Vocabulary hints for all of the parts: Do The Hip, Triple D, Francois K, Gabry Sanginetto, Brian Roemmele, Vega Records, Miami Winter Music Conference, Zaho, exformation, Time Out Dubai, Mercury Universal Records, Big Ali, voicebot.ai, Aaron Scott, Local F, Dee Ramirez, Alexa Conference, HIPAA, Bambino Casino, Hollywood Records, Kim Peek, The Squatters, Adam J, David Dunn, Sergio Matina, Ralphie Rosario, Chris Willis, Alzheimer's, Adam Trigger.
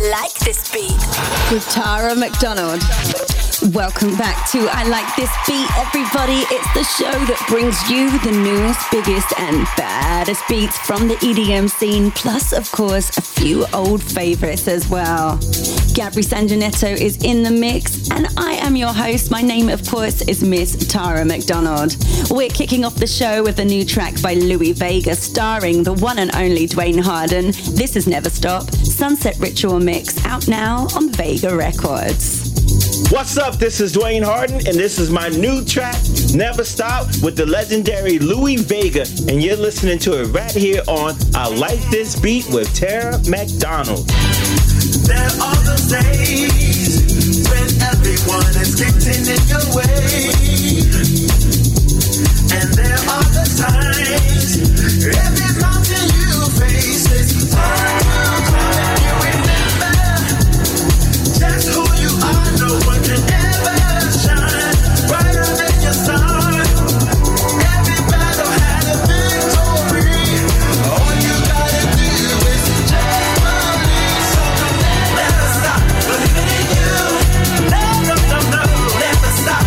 I Like This Beat with Tara McDonald. Welcome back to I Like This Beat, everybody. It's the show that brings you the newest, biggest and baddest beats from the EDM scene, plus, of course, a few old favorites as well. Gabry Sanginetto is in the mix, and I am your host. My name, of course, is Miss Tara McDonald. We're kicking off the show with a new track by Louie Vega, starring the one and only Duane Harden. This is Never Stop, Sunset Ritual Mix, out now on Vega Records. What's up? This is Duane Harden, and this is my new track, Never Stop, with the legendary Louie Vega, and you're listening to it right here on I Like This Beat with Tara McDonald. There are those days when everyone is getting in your way, and there are the times every mountain you face is time will come. You remember just who you are, no one can ever shine brighter than your star. Stop.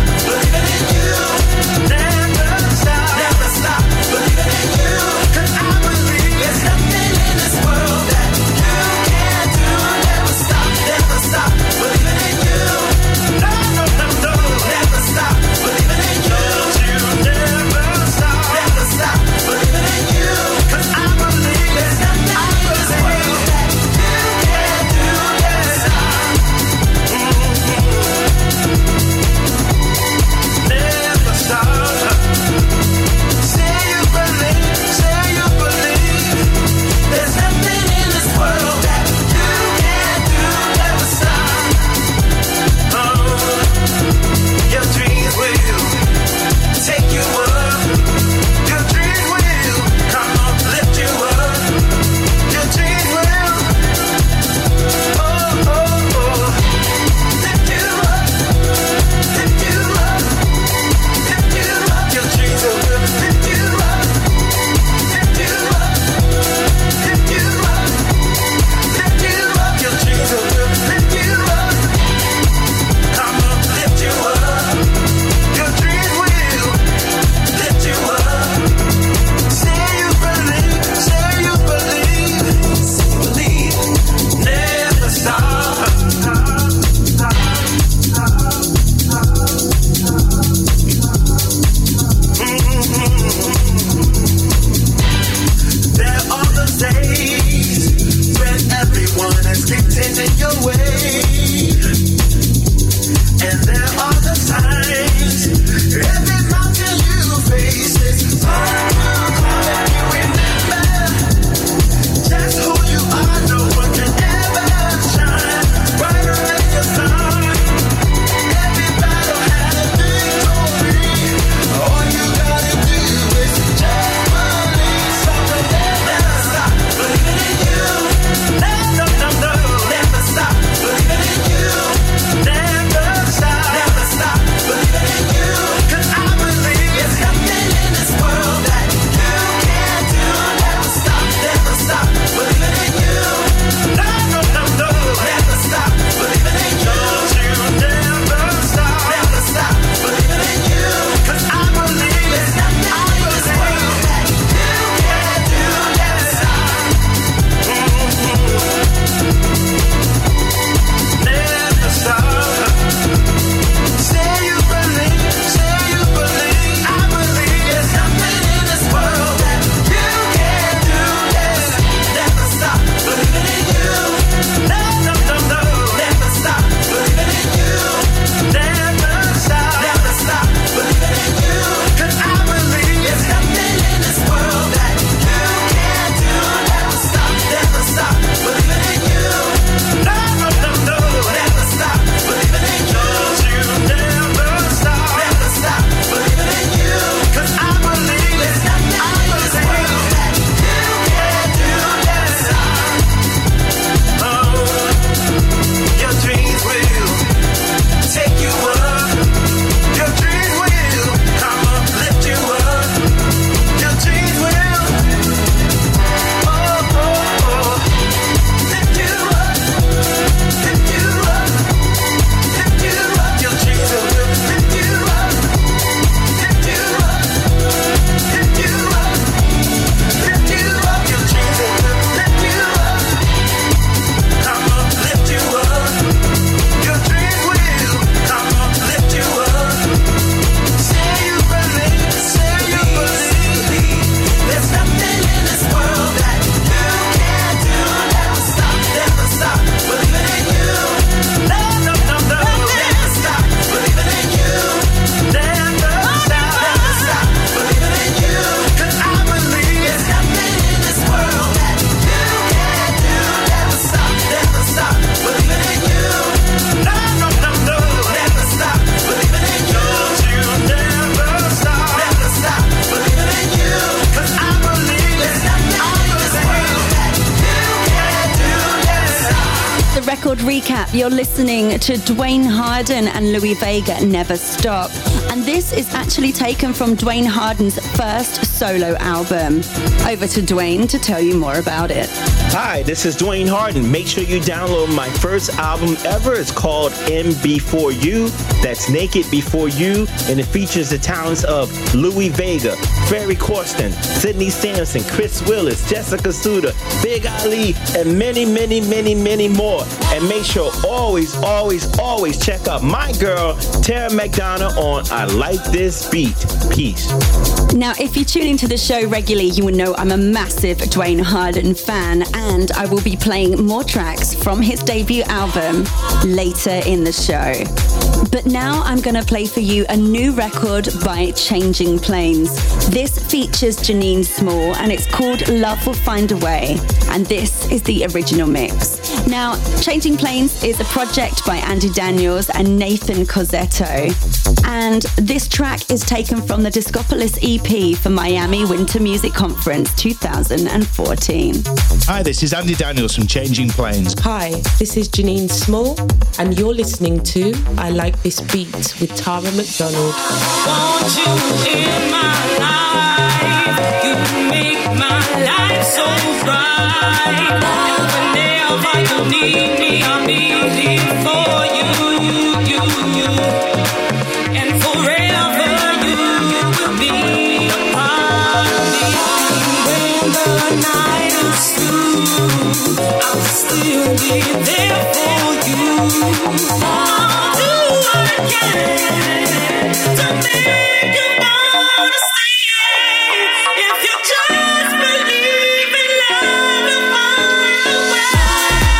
the record recap. You're listening to Duane Harden and Louie Vega, Never Stop. And this is actually taken from Duane Harden's first solo album. Over to Duane to tell you more about it. Hi, this is Duane Harden. Make sure you download my first album ever. It's called MB4U. That's Naked Before You. And it features the talents of Louie Vega, Ferry Corsten, Sydney Samson, Chris Willis, Jessica Sutta, Big Ali, and many more. And make sure always check out my girl Tara McDonough on I Like This Beat. Peace. Now, if you tune into the show regularly, you will know I'm a massive Duane Harden fan, and I will be playing more tracks from his debut album later in the show. But now I'm going to play for you a new record by Changing Plains. This features Janine Small, and it's called Love Will Find a Way. And this is the original mix. Now, Changing Plains is a project by Andy Daniels and Nathan Cassetta. And this track is taken from the Discopolis EP for Miami Winter Music Conference 2014. Hi, this is Andy Daniels from Changing Plains. Hi, this is Janine Small, and you're listening to I Like This Beat with Tara McDonald. Want you in my life, you make my life so bright. And whenever you need me, I'm needing for you. And forever you will be a part of me. When the night is through, I'll still be there for you. I'll do what I can to make you wanna stay. If you just believe in love, you'll find a way.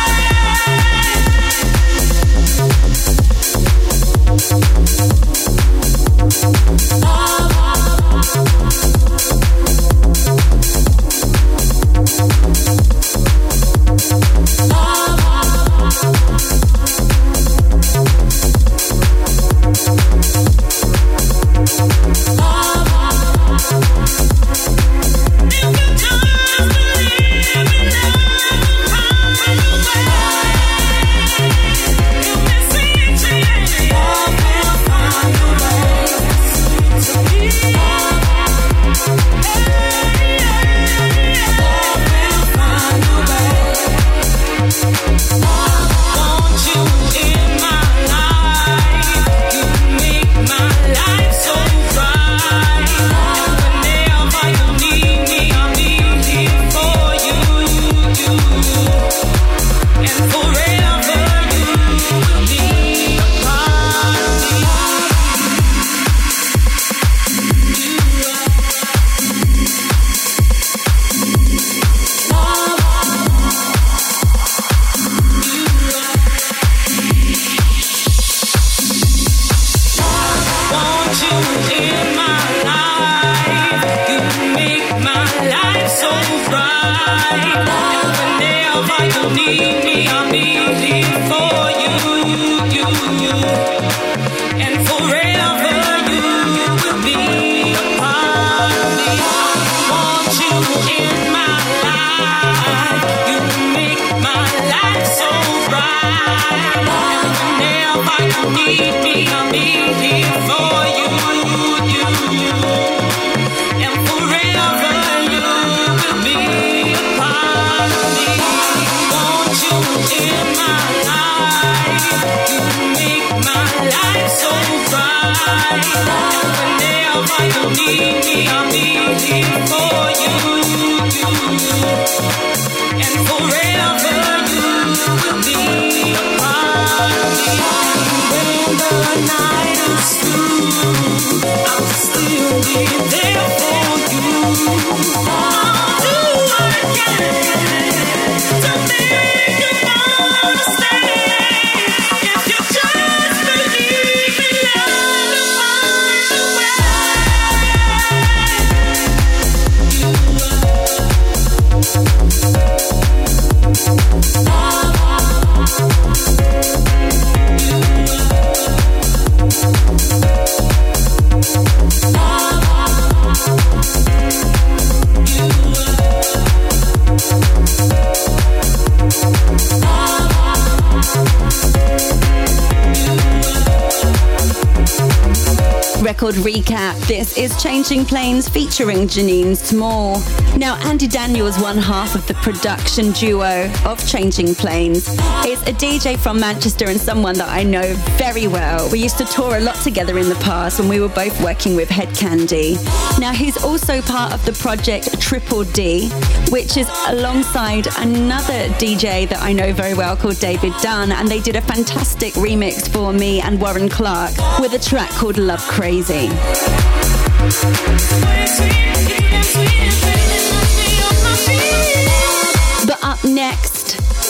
record recap. This is Changing Plains featuring Janine Small. Now, Andy Daniels, one half of the production duo of Changing Plains, is a DJ from Manchester and someone that I know very well. We used to tour a lot together in the past when we were both working with Head Candy. Now, he's also part of the project Triple D, which is alongside another DJ that I know very well called David Dunn, and they did a fantastic remix for me and Warren Clark with a track called Love Crazy. But up next,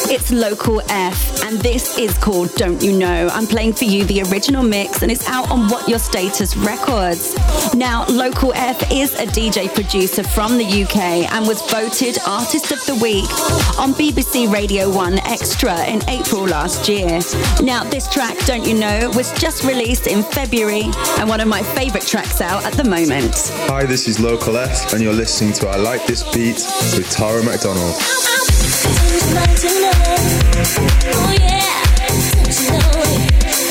it's Local F, and this is called Don't You Know. I'm playing for you the original mix, and it's out on What Your Status Records. Now, Local F is a DJ producer from the UK and was voted Artist of the Week on BBC Radio 1 Extra in April last year. Now, this track, Don't You Know, was just released in February and one of my favourite tracks out at the moment. Hi, this is Local F, and you're listening to I Like This Beat with Tara McDonald. Don't you know? Oh yeah, don't you know it? Don't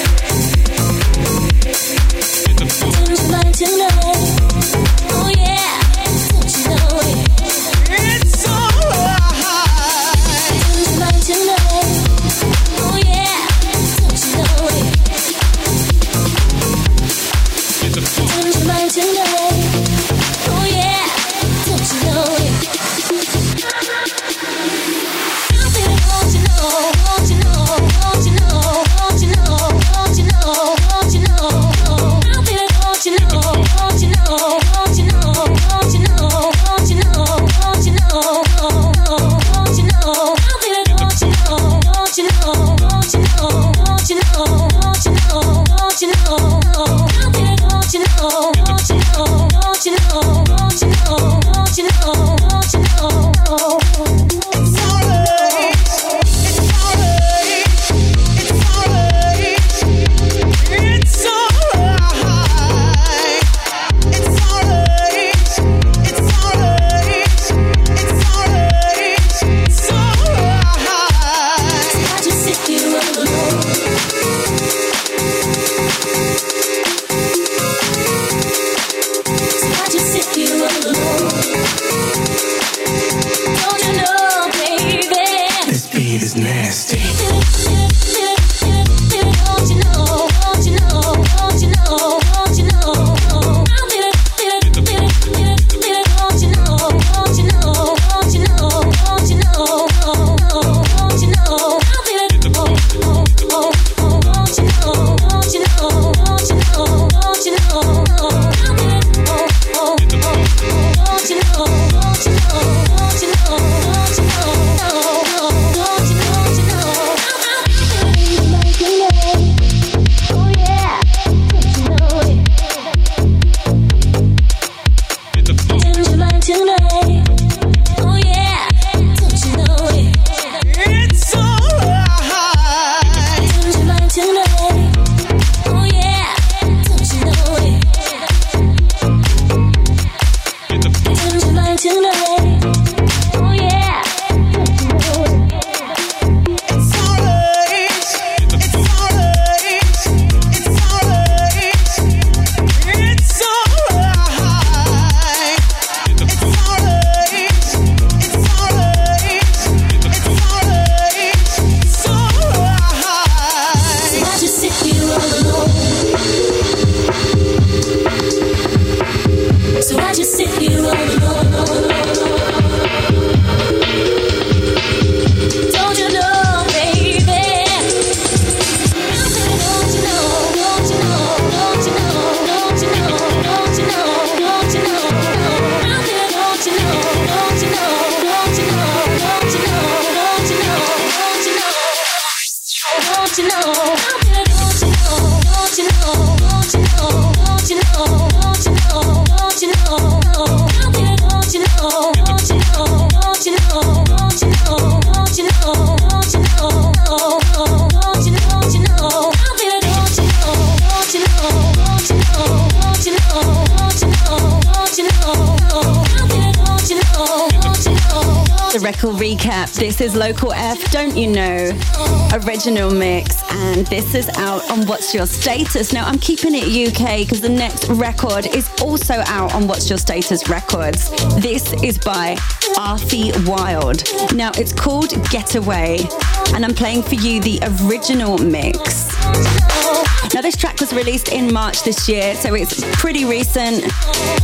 you know? Oh yeah, don't you know it? It's alright. Don't you know? Oh yeah, don't you know it? Don't you know? Oh yeah, don't you know it? Don't you know? the record recap. This is Local F, Don't You Know, original mix, and this is out on What's Your Status. Now I'm keeping it UK because the next record is also out on What's Your Status Records. This is by Arty Wild. Now it's called Getaway, and I'm playing for you the original mix. Now this track was released in March this year, so it's pretty recent,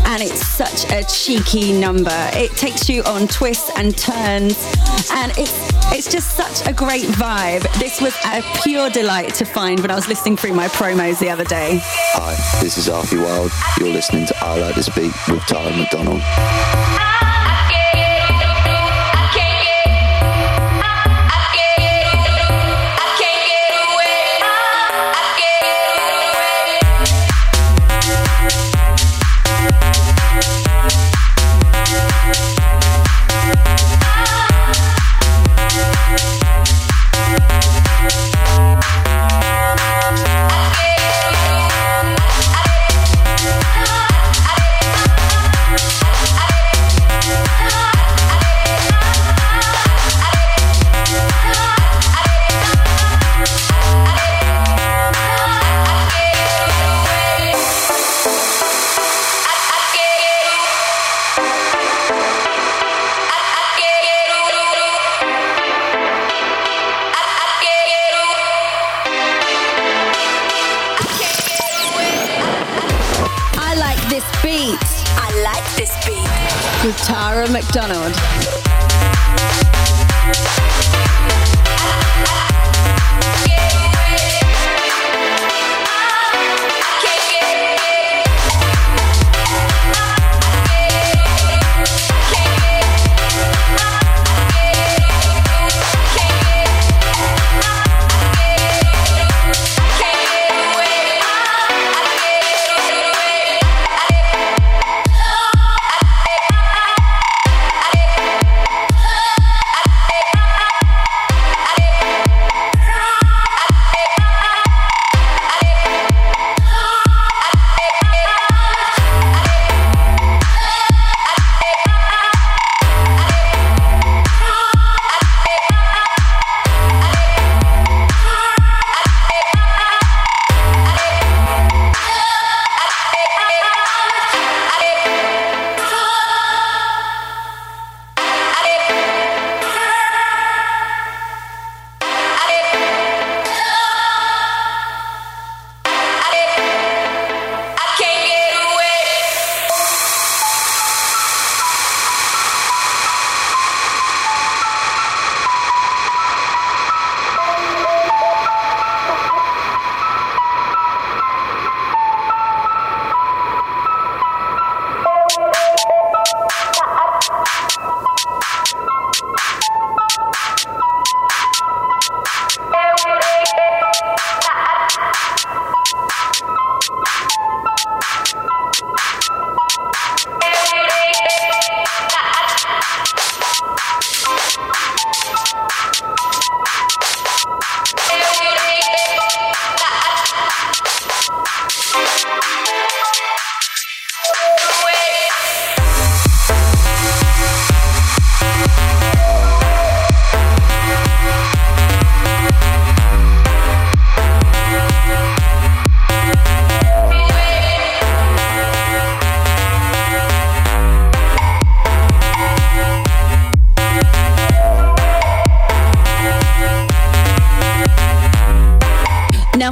and it's such a cheeky number. It takes you on twists and turns, and it's just such a great vibe. This was a pure delight to find when I was listening through my promos the other day. Hi, this is Arty Wild. You're listening to I Like This Beat with Tyler McDonald. McDonald.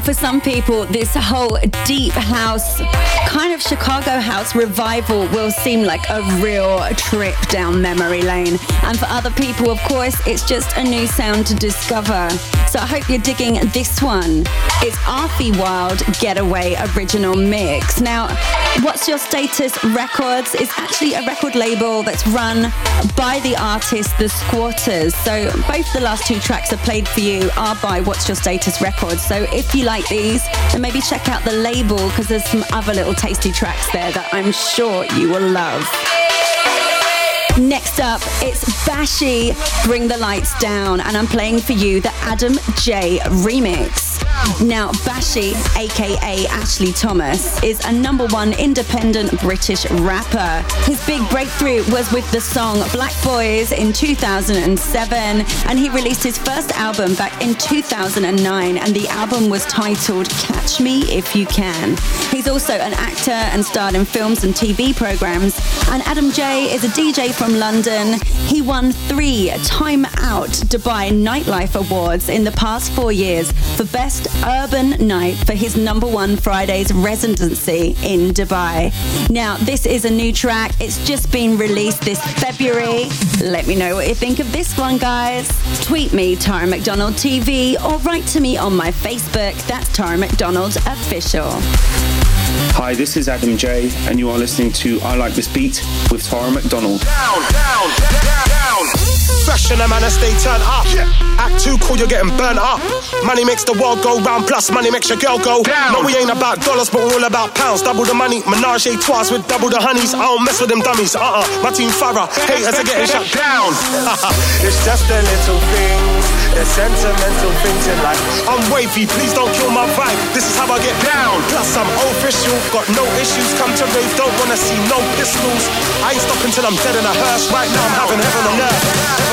For some people, this whole deep house, kind of Chicago house revival will seem like a real trip down memory lane. And for other people, of course, it's just a new sound to discover. So I hope you're digging this one. It's Arty Wild Getaway Original Mix. Now, What's Your Status Records is actually a record label that's run by the artist The Squatters. So both the last two tracks I played for you are by What's Your Status Records. So if you like these, then maybe check out the label, because there's some other little tasty tracks there that I'm sure you will love. Next up, it's Bashy, Bring the Lights Down, and I'm playing for you the Adam J remix. Now, Bashi, aka Ashley Thomas, is a #1 independent British rapper. His big breakthrough was with the song Black Boys in 2007, and he released his first album back in 2009, and the album was titled Catch Me If You Can. He's also an actor and starred in films and TV programs, and Adam J is a DJ from London. He won 3 Time Out Dubai Nightlife Awards in the past 4 years for Best Urban Night for his #1 Fridays residency in Dubai. Now, this is a new track. It's just been released this February. Let me know what you think of this one, guys. Tweet me, Tara McDonald TV, or write to me on my Facebook. That's Tara McDonald Official. Hi, this is Adam J, and you are listening to I Like This Beat with Tara McDonald. Down, down, down, down. Freshen them and I stay turned up. Yeah. Act too cool, you're getting burnt up. Money makes the world go round, plus money makes your girl go down. No, we ain't about dollars, but we're all about pounds. Double the money, menage a twice with double the honeys. I don't mess with them dummies, my team Farrah. Haters are getting shut down. It's just the little things, the sentimental things in life. I'm wavy, please don't kill my vibe. This is how I get down. Plus I'm official, got no issues. Come to rave, don't wanna see no pistols. I ain't stopping till I'm dead in a hearse. Right now I'm having heaven on earth.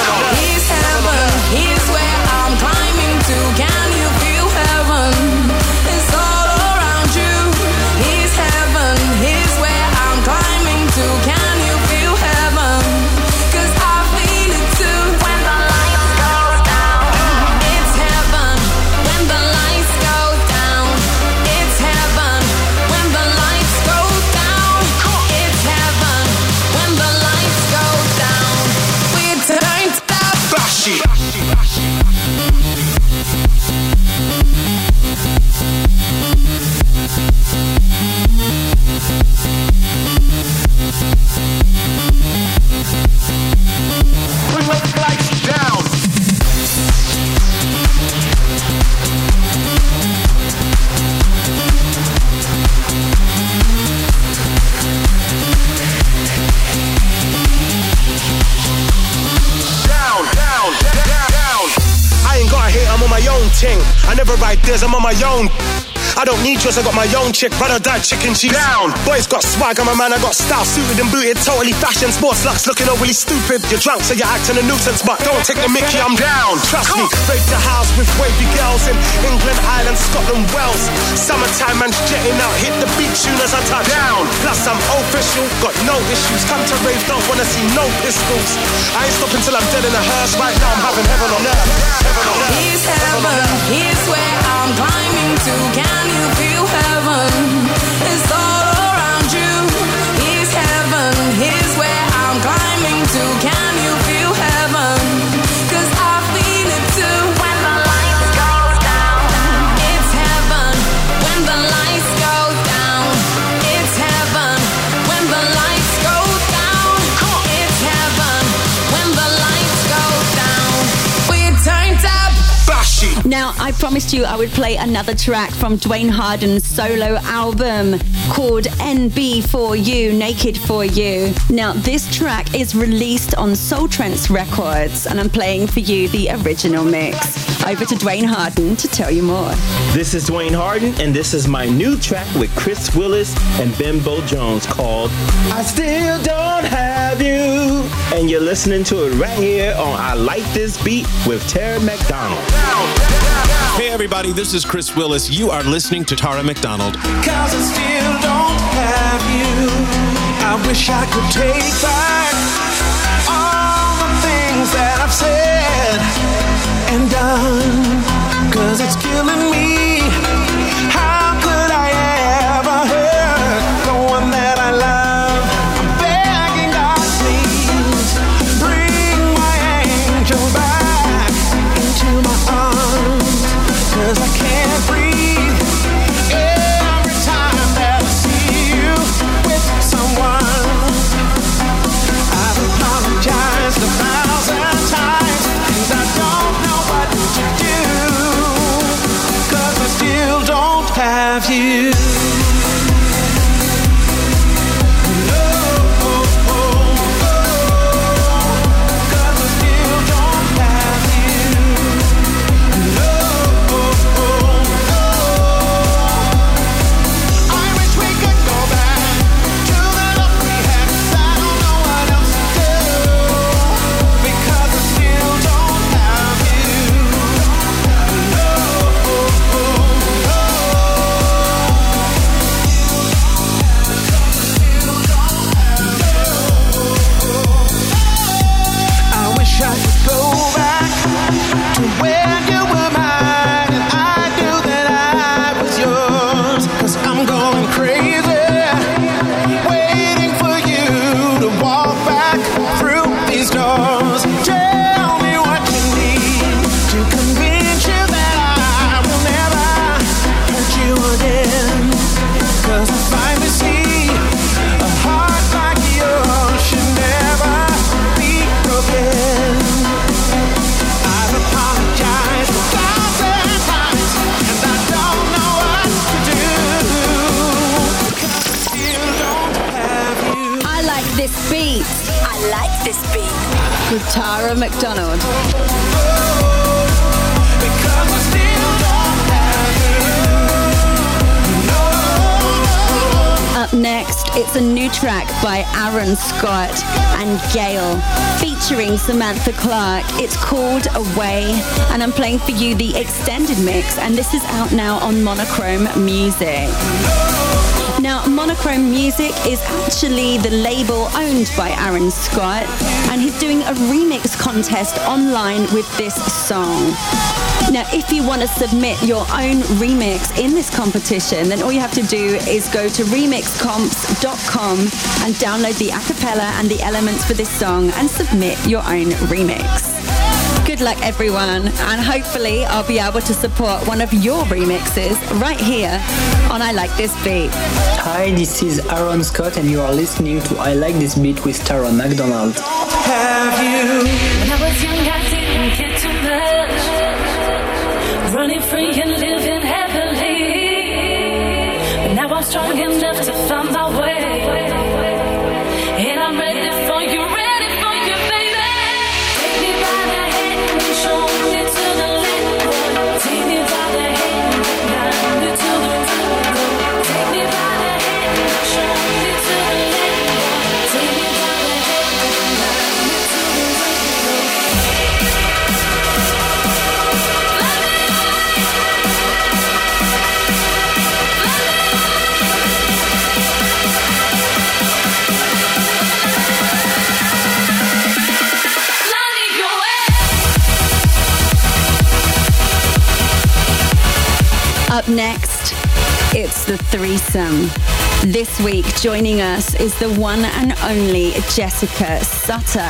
Here's heaven, here's where I'm climbing to. Can you feel heaven? It's all around you. Here's heaven, here's where I'm climbing to. Can you feel heaven? 'Cause I feel it too. When the lights go down, it's heaven. When the lights go down, it's heaven. When the lights go down, it's heaven. When the lights go down, we turn to Bashi. I never ride this, I'm on my own. I don't need yours, I got my own chick. Brother died, chicken cheese down. Boys got swag, I'm a man, I got style. Suited and booted, totally fashion, sports lux. Looking overly stupid, you're drunk, so you're acting a nuisance. But don't take the mickey, I'm down. Trust me, rape the house with wavy girls in England, Ireland, Scotland, Wales. Summertime, man's jetting out, hit the beach soon as I touch down. Plus I'm official, got no issues. Come to rave, don't wanna see no pistols. I ain't stopping till I'm dead in a hearse. Right now I'm having heaven on earth. Heaven on earth. Here's heaven, here's where I'm climbing to. Can you feel heaven? It's all around you. Here's heaven. Here's where I'm climbing to. Can you feel heaven? 'Cause I feel it too. When the lights go down, it's heaven. When the lights go down, it's heaven. When the lights go down, it's heaven. When the lights go down, we're turned up. Bashi. Now, I promised you I would play another track from Duane Harden's solo album called MB4U, Naked For You. Now, this track is released on Soul Trends Records, and I'm playing for you the original mix. Over to Duane Harden to tell you more. This is Duane Harden, and this is my new track with Chris Willis and Bimbo Jones called I Still Don't Have You. And you're listening to it right here on I Like This Beat with Tara McDonald. Hey everybody, this is Chris Willis. You are listening to Tara McDonald. 'Cause I still don't have you. I wish I could take back all the things that I've said and done. 'Cause it's killing me. How could I ever hurt the one that I love? I'm begging God, please bring my angel back into my arms. 'Cause I can't breathe. Have you? No, 'cause I still don't have you. No, with Tara McDonald. Up next, it's a new track by Aaron Scott and Gail featuring Samantha Clark. It's called Away, and I'm playing for you the extended mix, and this is out now on Monochrome Music. Now, Monochrome Music is actually the label owned by Aaron Scott, and he's doing a remix contest online with this song. Now, if you want to submit your own remix in this competition, then all you have to do is go to remixcomps.com and download the acapella and the elements for this song and submit your own remix. Good luck, everyone, and hopefully I'll be able to support one of your remixes right here on I Like This Beat. Hi, this is Aaron Scott, and you are listening to I Like This Beat with Tara McDonald. Have you? When I was young, I didn't get too much, running free and living happily, but now I'm strong enough to find my way, and I'm ready for you. Up next, it's the threesome. This week, joining us is the one and only Jessica Sutta.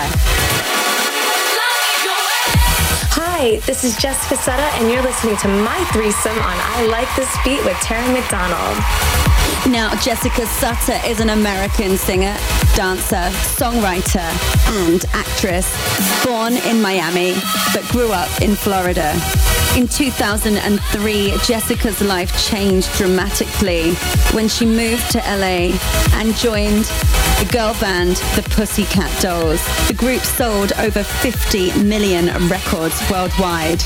Hi, this is Jessica Sutta, and you're listening to my threesome on I Like This Beat with Tara McDonald. Now, Jessica Sutta is an American singer, dancer, songwriter, and actress, born in Miami, but grew up in Florida. In 2003, Jessica's life changed dramatically when she moved to LA and joined the girl band, the Pussycat Dolls. The group sold over 50 million records worldwide.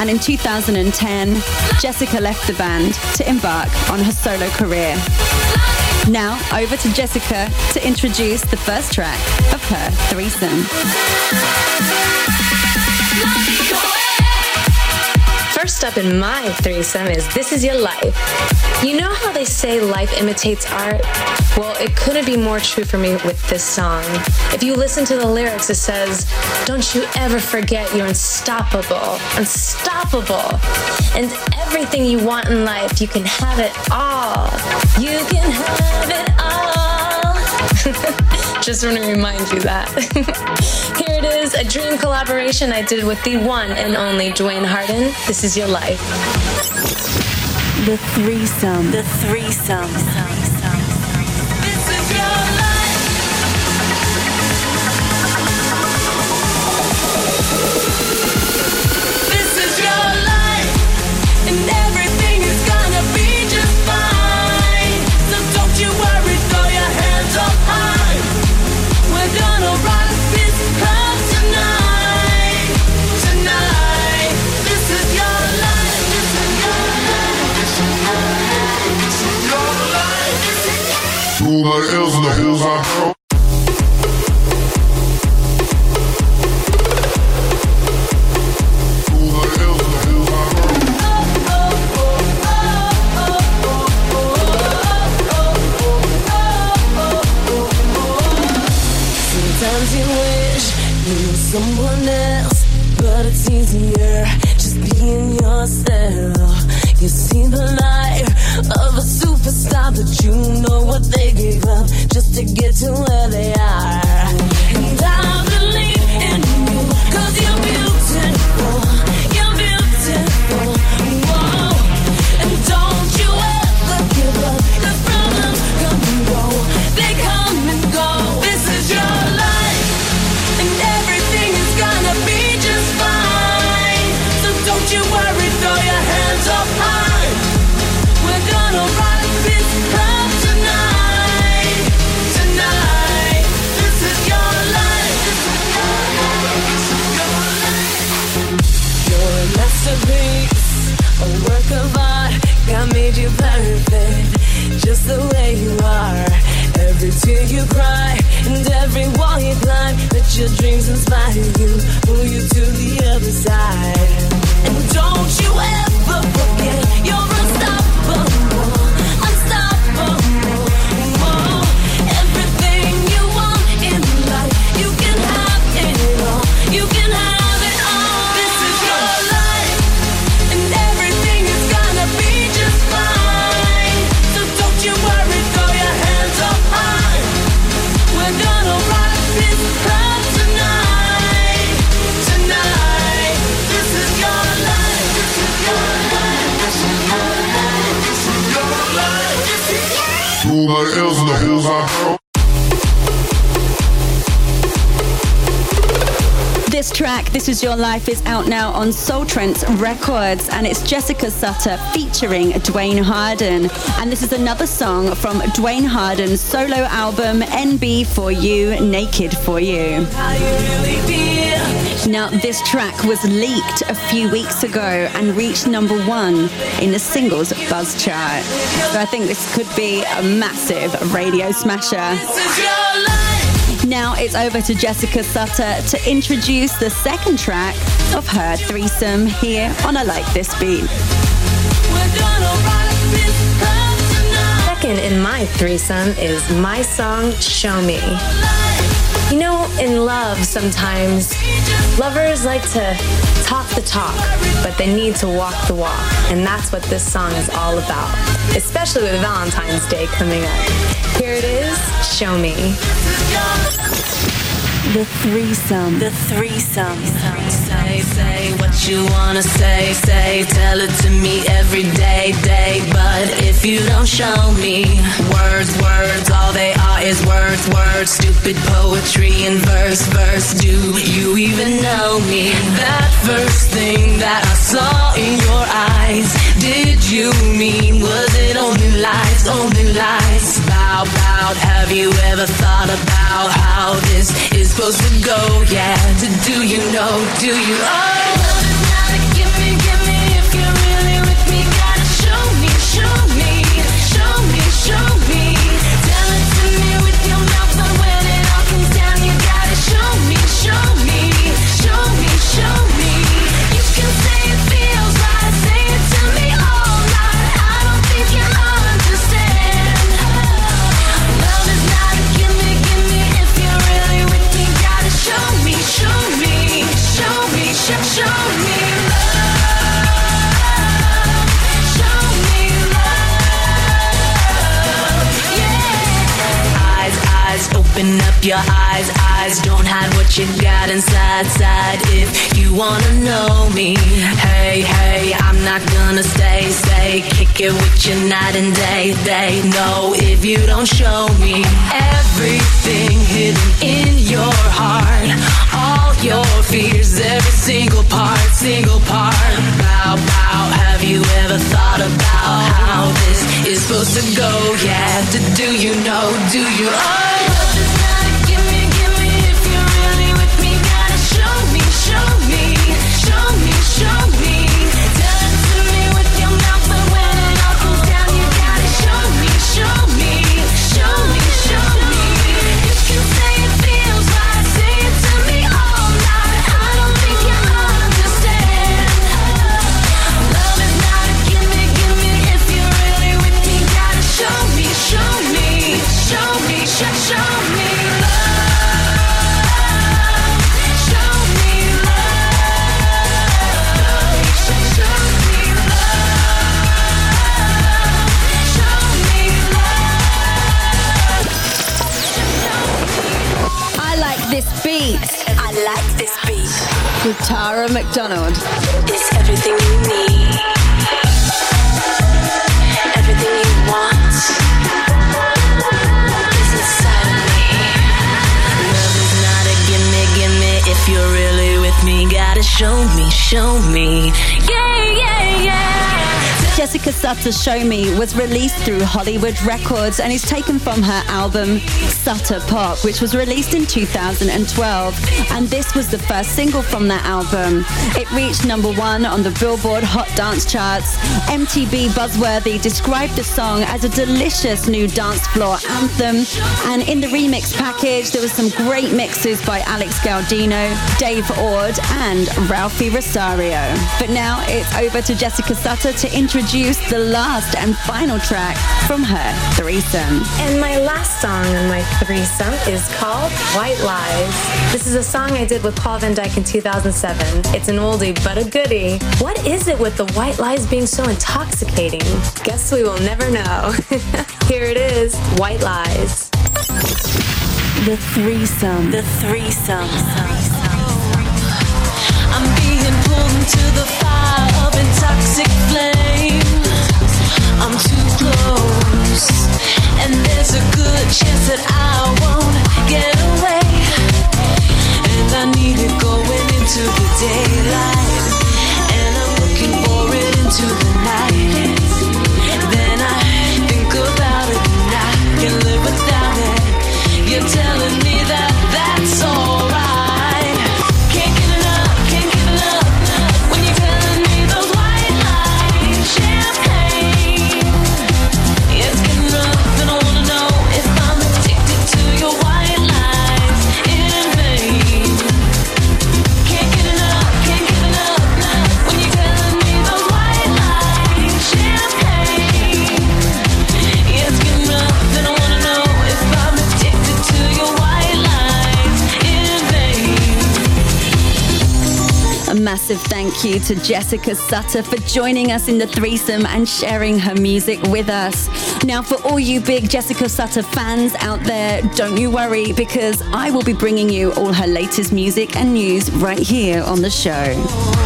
And in 2010, Jessica left the band to embark on her solo career. Now, over to Jessica to introduce the first track of her threesome. First up in my threesome is This Is Your Life. You know how they say life imitates art? Well, it couldn't be more true for me with this song. If you listen to the lyrics, it says, don't you ever forget you're unstoppable, unstoppable. And everything you want in life, you can have it all. You can have it all. Just want to remind you that. Here it is, a dream collaboration I did with the one and only Duane Harden. This is your life. The threesome. The threesome. This is your life. This is your life. And everything is gonna be just fine. So don't you worry, throw your hands up high. We're gonna rock this club tonight. Sometimes you wish you were someone else, but it's easier just being yourself. You see the light of a superstar, but you know what they gave up just to get to where they are. And I believe in you, 'cause you're beautiful. You're beautiful. Whoa. And don't you ever give up, 'cause problems come and go. They come and go. This is your life, and everything is gonna be just fine. So don't you worry, throw your hands up high. We're gonna rock this club tonight, tonight. I made you perfect, just the way you are. Every tear you cry and every wall you climb, let your dreams inspire you, pull you to the other side. And don't you ever forget you're unstoppable, unstoppable. Everything you want in life, you can have it all, you can have. What else the hills are? This track, This Is Your Life, is out now on Soul Trends Records, and it's Jessica Sutta featuring Duane Harden. And this is another song from Duane Harden's solo album, MB4U, Naked For You. How you really feel. Now, this track was leaked a few weeks ago and reached #1 in the singles buzz chart. So I think this could be a massive radio smasher. This is your life. Now it's over to Jessica Sutta to introduce the second track of her threesome here on I Like This Beat. Second in my threesome is my song, Show Me. You know, in love sometimes, lovers like to talk the talk, but they need to walk the walk. And that's what this song is all about, especially with Valentine's Day coming up. Here it is, Show Me. The threesome. The threesome. Say what you wanna say, say, tell it to me every day. But if you don't show me words, all they are is words, stupid poetry and verse. Do you even know me? That first thing that I saw in your eyes, did you mean? Was it only lies? Bow. Have you ever thought about how this is supposed to go? Yeah, do you know? Do you? Oh, love is not a give me. If you're really with me, gotta show me. Tell it to me with your mouth, but when it all comes down, you gotta show me. You can say it feels right, say it to me all night. I don't think you'll understand. Love is not a give me. If you're really with me, gotta show me. Show me. Open up your eyes, don't hide what you got inside. If you wanna know me, hey, I'm not gonna stay, kick it with you night and day. No, if you don't show me everything hidden in your heart, all your fears, every single part. Bow, have you ever thought about how this is supposed to go? Yeah, do you know, do you? Oh, Give me, if you're really with me, gotta show me. Tell it to me with your mouth, but when it all comes down, you gotta show me. You can say it feels right, say it to me all night. I don't think you understand. Love is not a give me. If you're really with me, gotta show me. Show me. I like this beat. With Tara McDonald. It's everything you need. Everything you want is inside of me. Love is not a gimme. If you're really with me, gotta show me. Yeah. Jessica Sutta Show Me was released through Hollywood Records and is taken from her album Sutta Pop, which was released in 2012, and this was the first single from that album. It reached number one on the Billboard Hot Dance charts. MTV Buzzworthy described the song as a delicious new dance floor anthem, and in the remix package there were some great mixes by Alex Galdino, Dave Ord and Ralphie Rosario. But now it's over to Jessica Sutta to introduce the last and final track from her threesome. And my last song in my threesome is called White Lies. This is a song I did with Paul Van Dyke in 2007. It's an oldie but a goodie. What is it with the white lies being so intoxicating? Guess we will never know. Here it is, White Lies. The threesome. The threesome. Oh, I'm being pulled into the fire of intoxic flame. I'm too close, and there's a good chance that I won't get away. And I need it going into the daylight, and I'm looking for it into the night. Then I think about it, and I can live without it. You're telling me that that's alright. Can't get enough, can't get enough. When you're telling me those white lies, champagne. It's getting rough and I wanna know if I'm addicted to your white lies in vain. Can't get enough, can't get enough. When you're telling me those white lies, champagne. It's getting rough and I wanna know if I'm to your white lies in vain. A massive thank you to Jessica Sutta for joining us in the threesome and sharing her music with us. Now, for all you big Jessica Sutta fans out there, don't you worry, because I will be bringing you all her latest music and news right here on the show.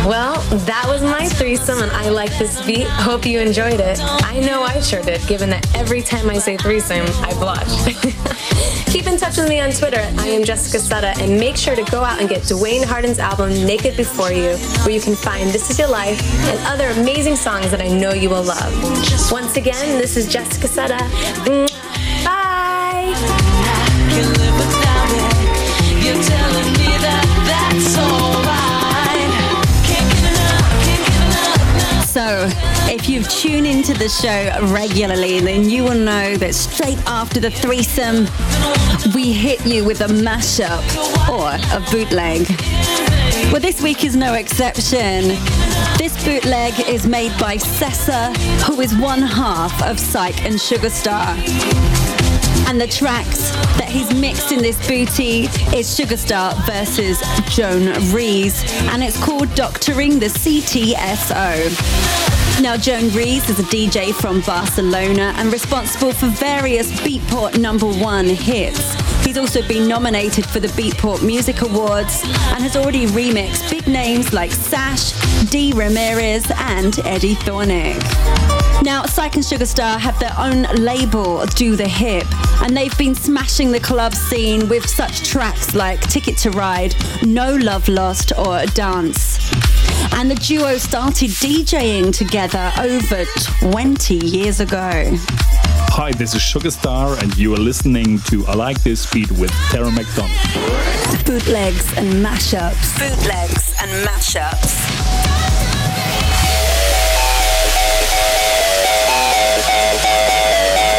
Well, that was my threesome, and I like this beat. Hope you enjoyed it. I know I sure did, given that every time I say threesome, I blush. Keep in touch with me on Twitter at I Am Jessica Sutta, and make sure to go out and get Duane Harden's album Naked Before You, where you can find This Is Your Life and other amazing songs that I know you will love. Once again, this is Jessica Sutta. Bye! You're telling me that that's alright. So, if you've tuned into the show regularly, then you will know that straight after the threesome, we hit you with a mashup or a bootleg. Well, this week is no exception. This bootleg is made by Sessa, who is one half of Psych and Sugarstar. And the tracks that he's mixed in this booty is Sugarstar versus Joan Rees, and it's called Doctoring the CTSO. Now, Joan Rees is a DJ from Barcelona and responsible for various Beatport number one hits. He's also been nominated for the Beatport Music Awards and has already remixed big names like Sash, Dee Ramirez and Eddie Thornick. Now, Psych and Sugarstar have their own label, Do The Hip, and they've been smashing the club scene with such tracks like Ticket to Ride, No Love Lost or Dance. And the duo started DJing together over 20 years ago. Hi, this is Sugarstar and you are listening to I Like This Beat with Tara McDonald. Bootlegs and mashups. Bootlegs and mashups. That's the thing.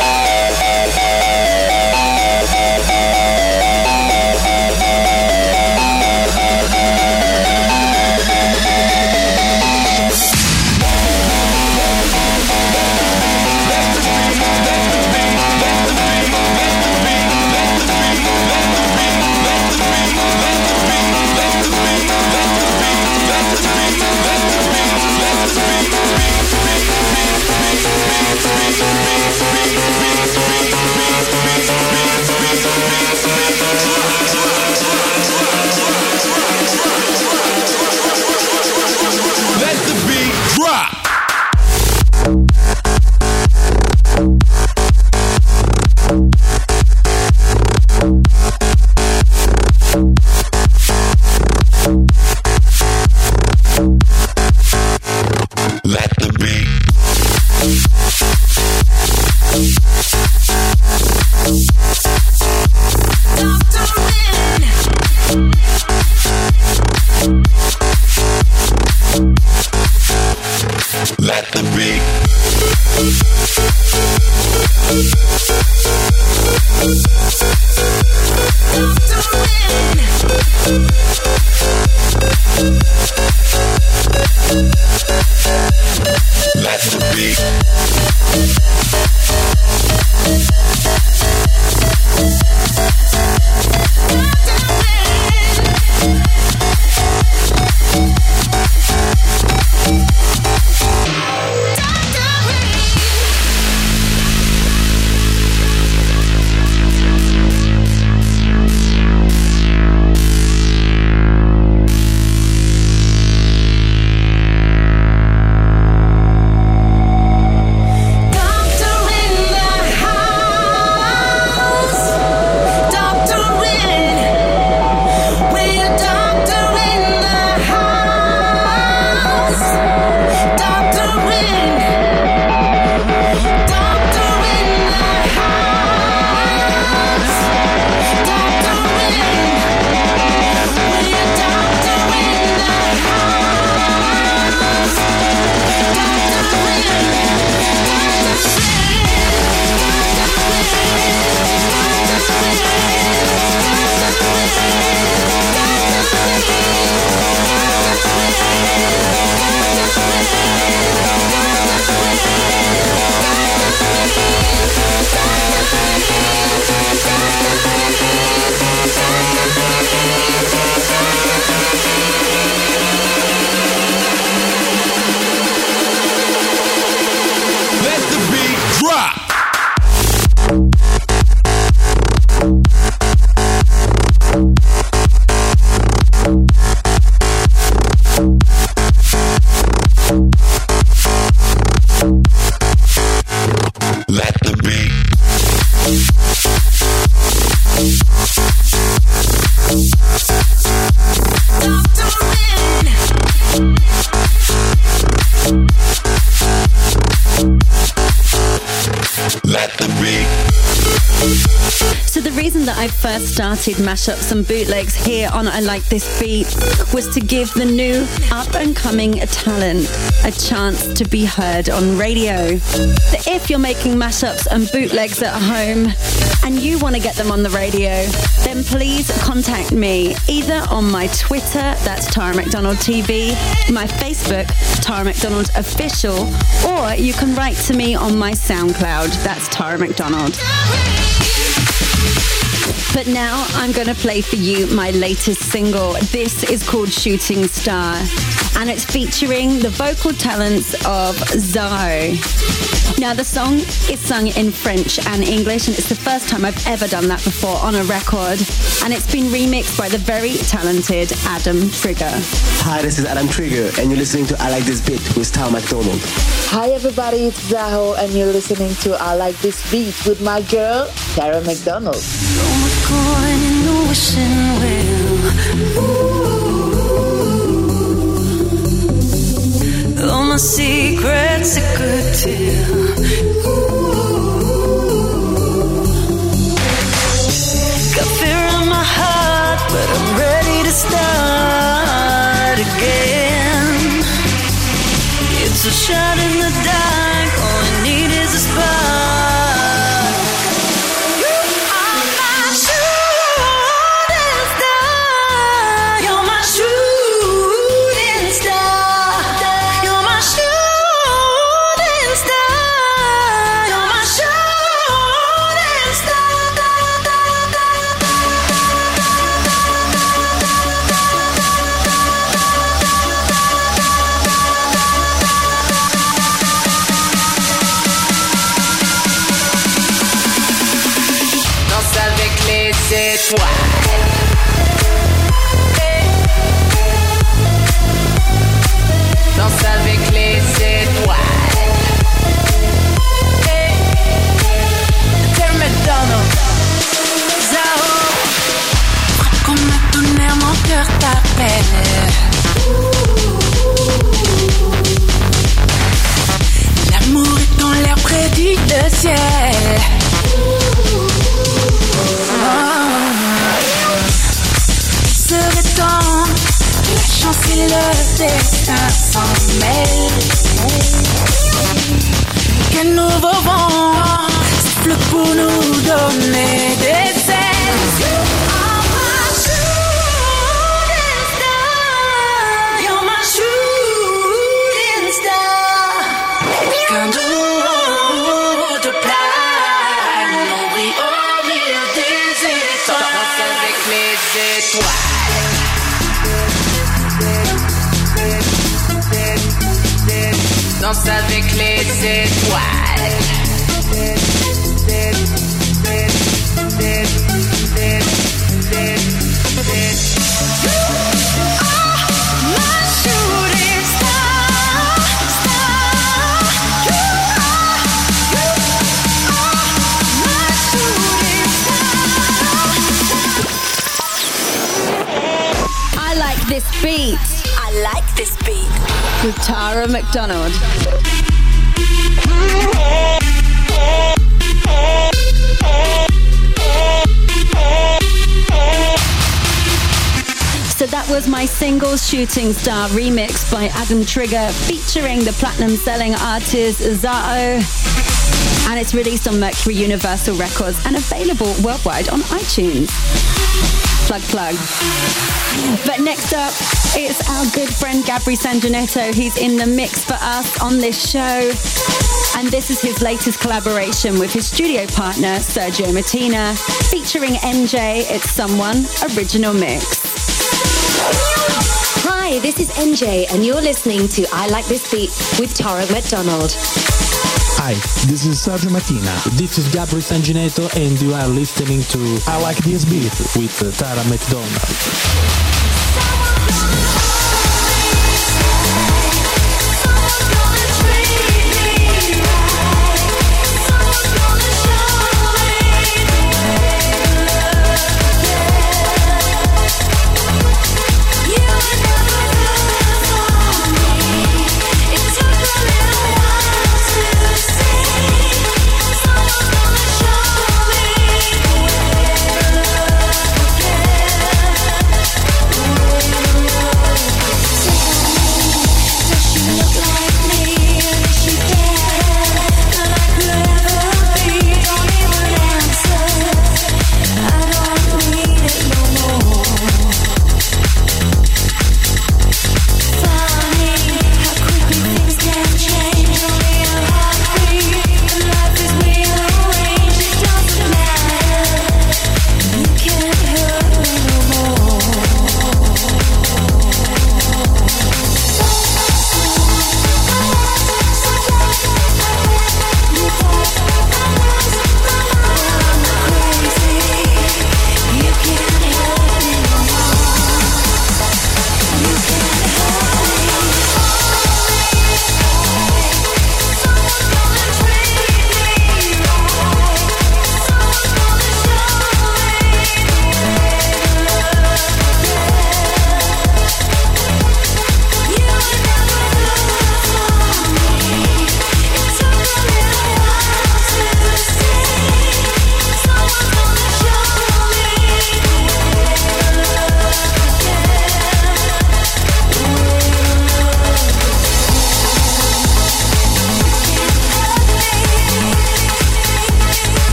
Started mashups and bootlegs here on I Like This Beat was to give the new up-and-coming talent a chance to be heard on radio. So if you're making mashups and bootlegs at home and you want to get them on the radio, then please contact me either on my Twitter, that's Tara McDonald TV, my Facebook, Tara McDonald Official, or you can write to me on my SoundCloud, that's Tara McDonald. But now I'm going to play for you my latest single. This is called Shooting Star, and it's featuring the vocal talents of Zaho. Now, the song is sung in French and English, and it's the first time I've ever done that before on a record, and it's been remixed by the very talented Adam Trigger. Hi, this is Adam Trigger, and you're listening to I Like This Beat with Tara McDonald. Hi, everybody, it's Zaho, and you're listening to I Like This Beat with my girl, Tara McDonald. Going in the wishing well. Ooh, all my secrets I could tell. Ooh, got fear in my heart, but I'm ready to start again. It's a shot in the dark, all I need is a spark. L'amour est dans l'air prédit le ciel. Il serait temps, la chance et le destin s'en mêlent. Quel nouveau vent souffle pour nous donner des ailes. Can do étoiles. Danse avec les étoiles. This beat. I like this beat. With Tara McDonald. So that was my single Shooting Star remix by Adam Trigger featuring the platinum selling artist Zaho. And it's released on Mercury Universal Records and available worldwide on iTunes. Plug, plug. But next up, it's our good friend Gabry Sanginetto. He's in the mix for us on this show. And this is his latest collaboration with his studio partner, Sergio Matina, featuring NJ. It's Someone Original Mix. Hi, this is NJ, and you're listening to I Like This Beat with Tara McDonald. Hi, this is Sergio Matina. This is Gabry Sanginetto, and you are listening to I Like This Beat with Tara McDonald.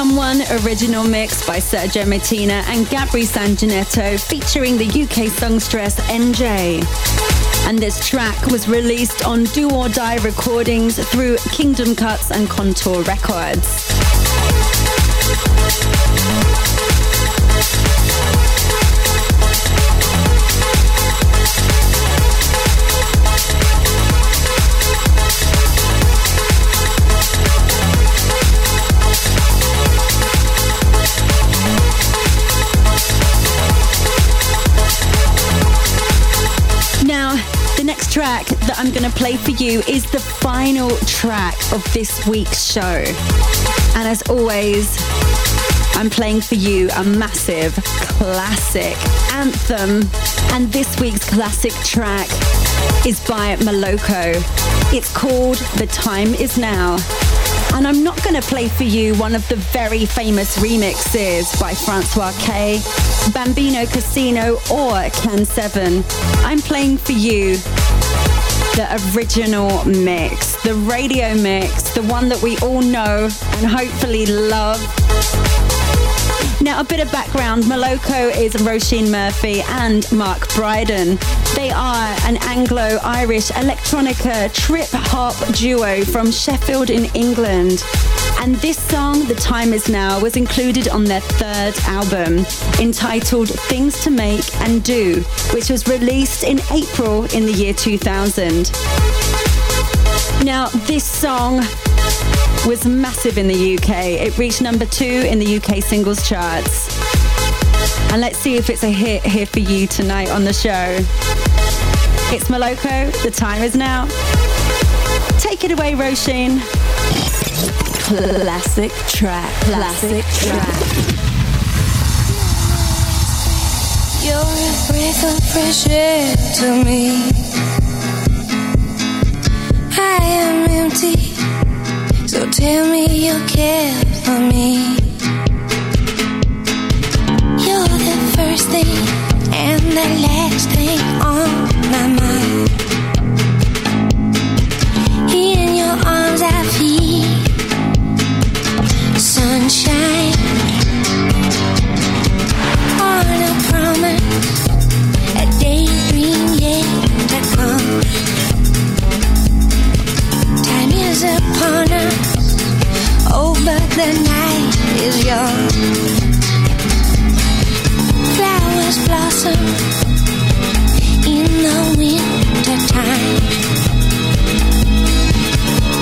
Someone original mix by Sergio Matina and Gabry Sanginetto featuring the UK songstress NJ. And this track was released on Do or Die recordings through Kingdom Cuts and Contour Records. Track that I'm going to play for you is the final track of this week's show. And as always, I'm playing for you a massive classic anthem. And this week's classic track is by Moloko. It's called The Time Is Now. And I'm not going to play for you one of the very famous remixes by Francois K, Bambino Casino or Can7. I'm playing for you the original mix, the radio mix, the one that we all know and hopefully love. Now, a bit of background. Moloko is Roisin Murphy and Mark Brydon. They are an Anglo-Irish electronica trip-hop duo from Sheffield in England. And this song, The Time Is Now, was included on their third album, entitled Things to Make and Do, which was released in April in the year 2000. Now, this song was massive in the UK. It reached number 2 in the UK singles charts. And let's see if it's a hit here for you tonight on the show. It's Moloko, The Time Is Now. Take it away, Roisin. Classic track, classic track. You're a breath of fresh air to me. I am empty. So tell me you care for me. You're the first thing and the last thing on my mind. In your arms I feel sunshine. On a promise, a daydream yet to come. Is upon us, oh, but the night is young. Flowers blossom in the winter time.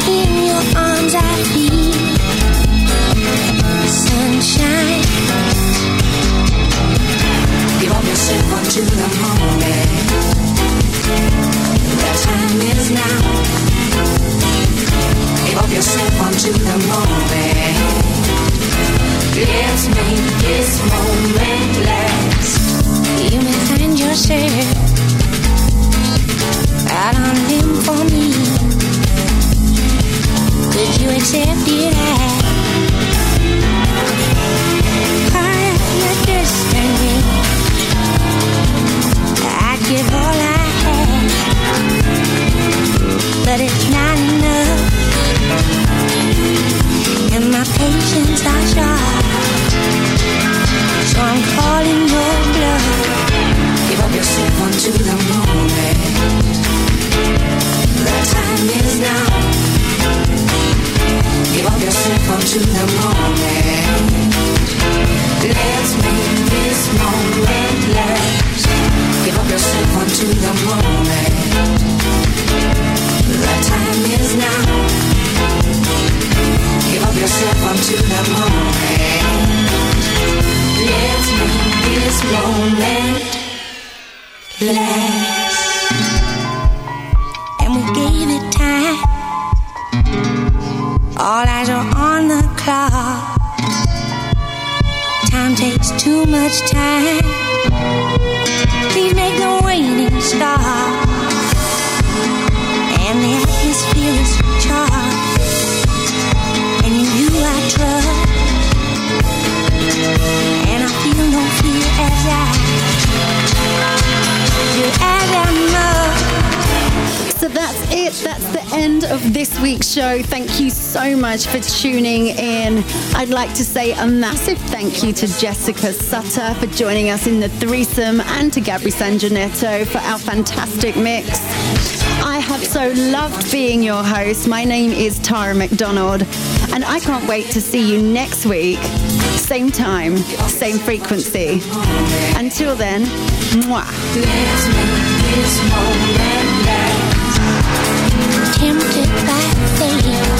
In your arms I feel sunshine. Give up yourself unto the morning. The time is now. Give up yourself unto the moment. Let's make this moment last. You may find yourself out on a limb for me. Could you accept it as part of your destiny? I'd give all I have, but it's not enough. And my patience are short, so I'm calling your bluff. Give up yourself unto the moment. The time is now. Give up yourself unto the moment. Let's make this moment last. Give up yourself unto the moment. The time is now. Give up yourself unto the moment. Let's make this moment last. And we gave it time. All eyes are on the clock. Time takes too much time. Please make the waiting stop. And the atmosphere is charged. I trust, and I feel no fear as I must. So that's it. That's the end of this week's show. show. Thank you so much for tuning in. I'd like to say a massive thank you to Jessica Sutta for joining us in the threesome and to Gabry Sanginetto for our fantastic mix. I have so loved being your host. My name is Tara McDonald, and I can't wait to see you next week. Same time, same frequency. Until then, mwah. Tempted by fate.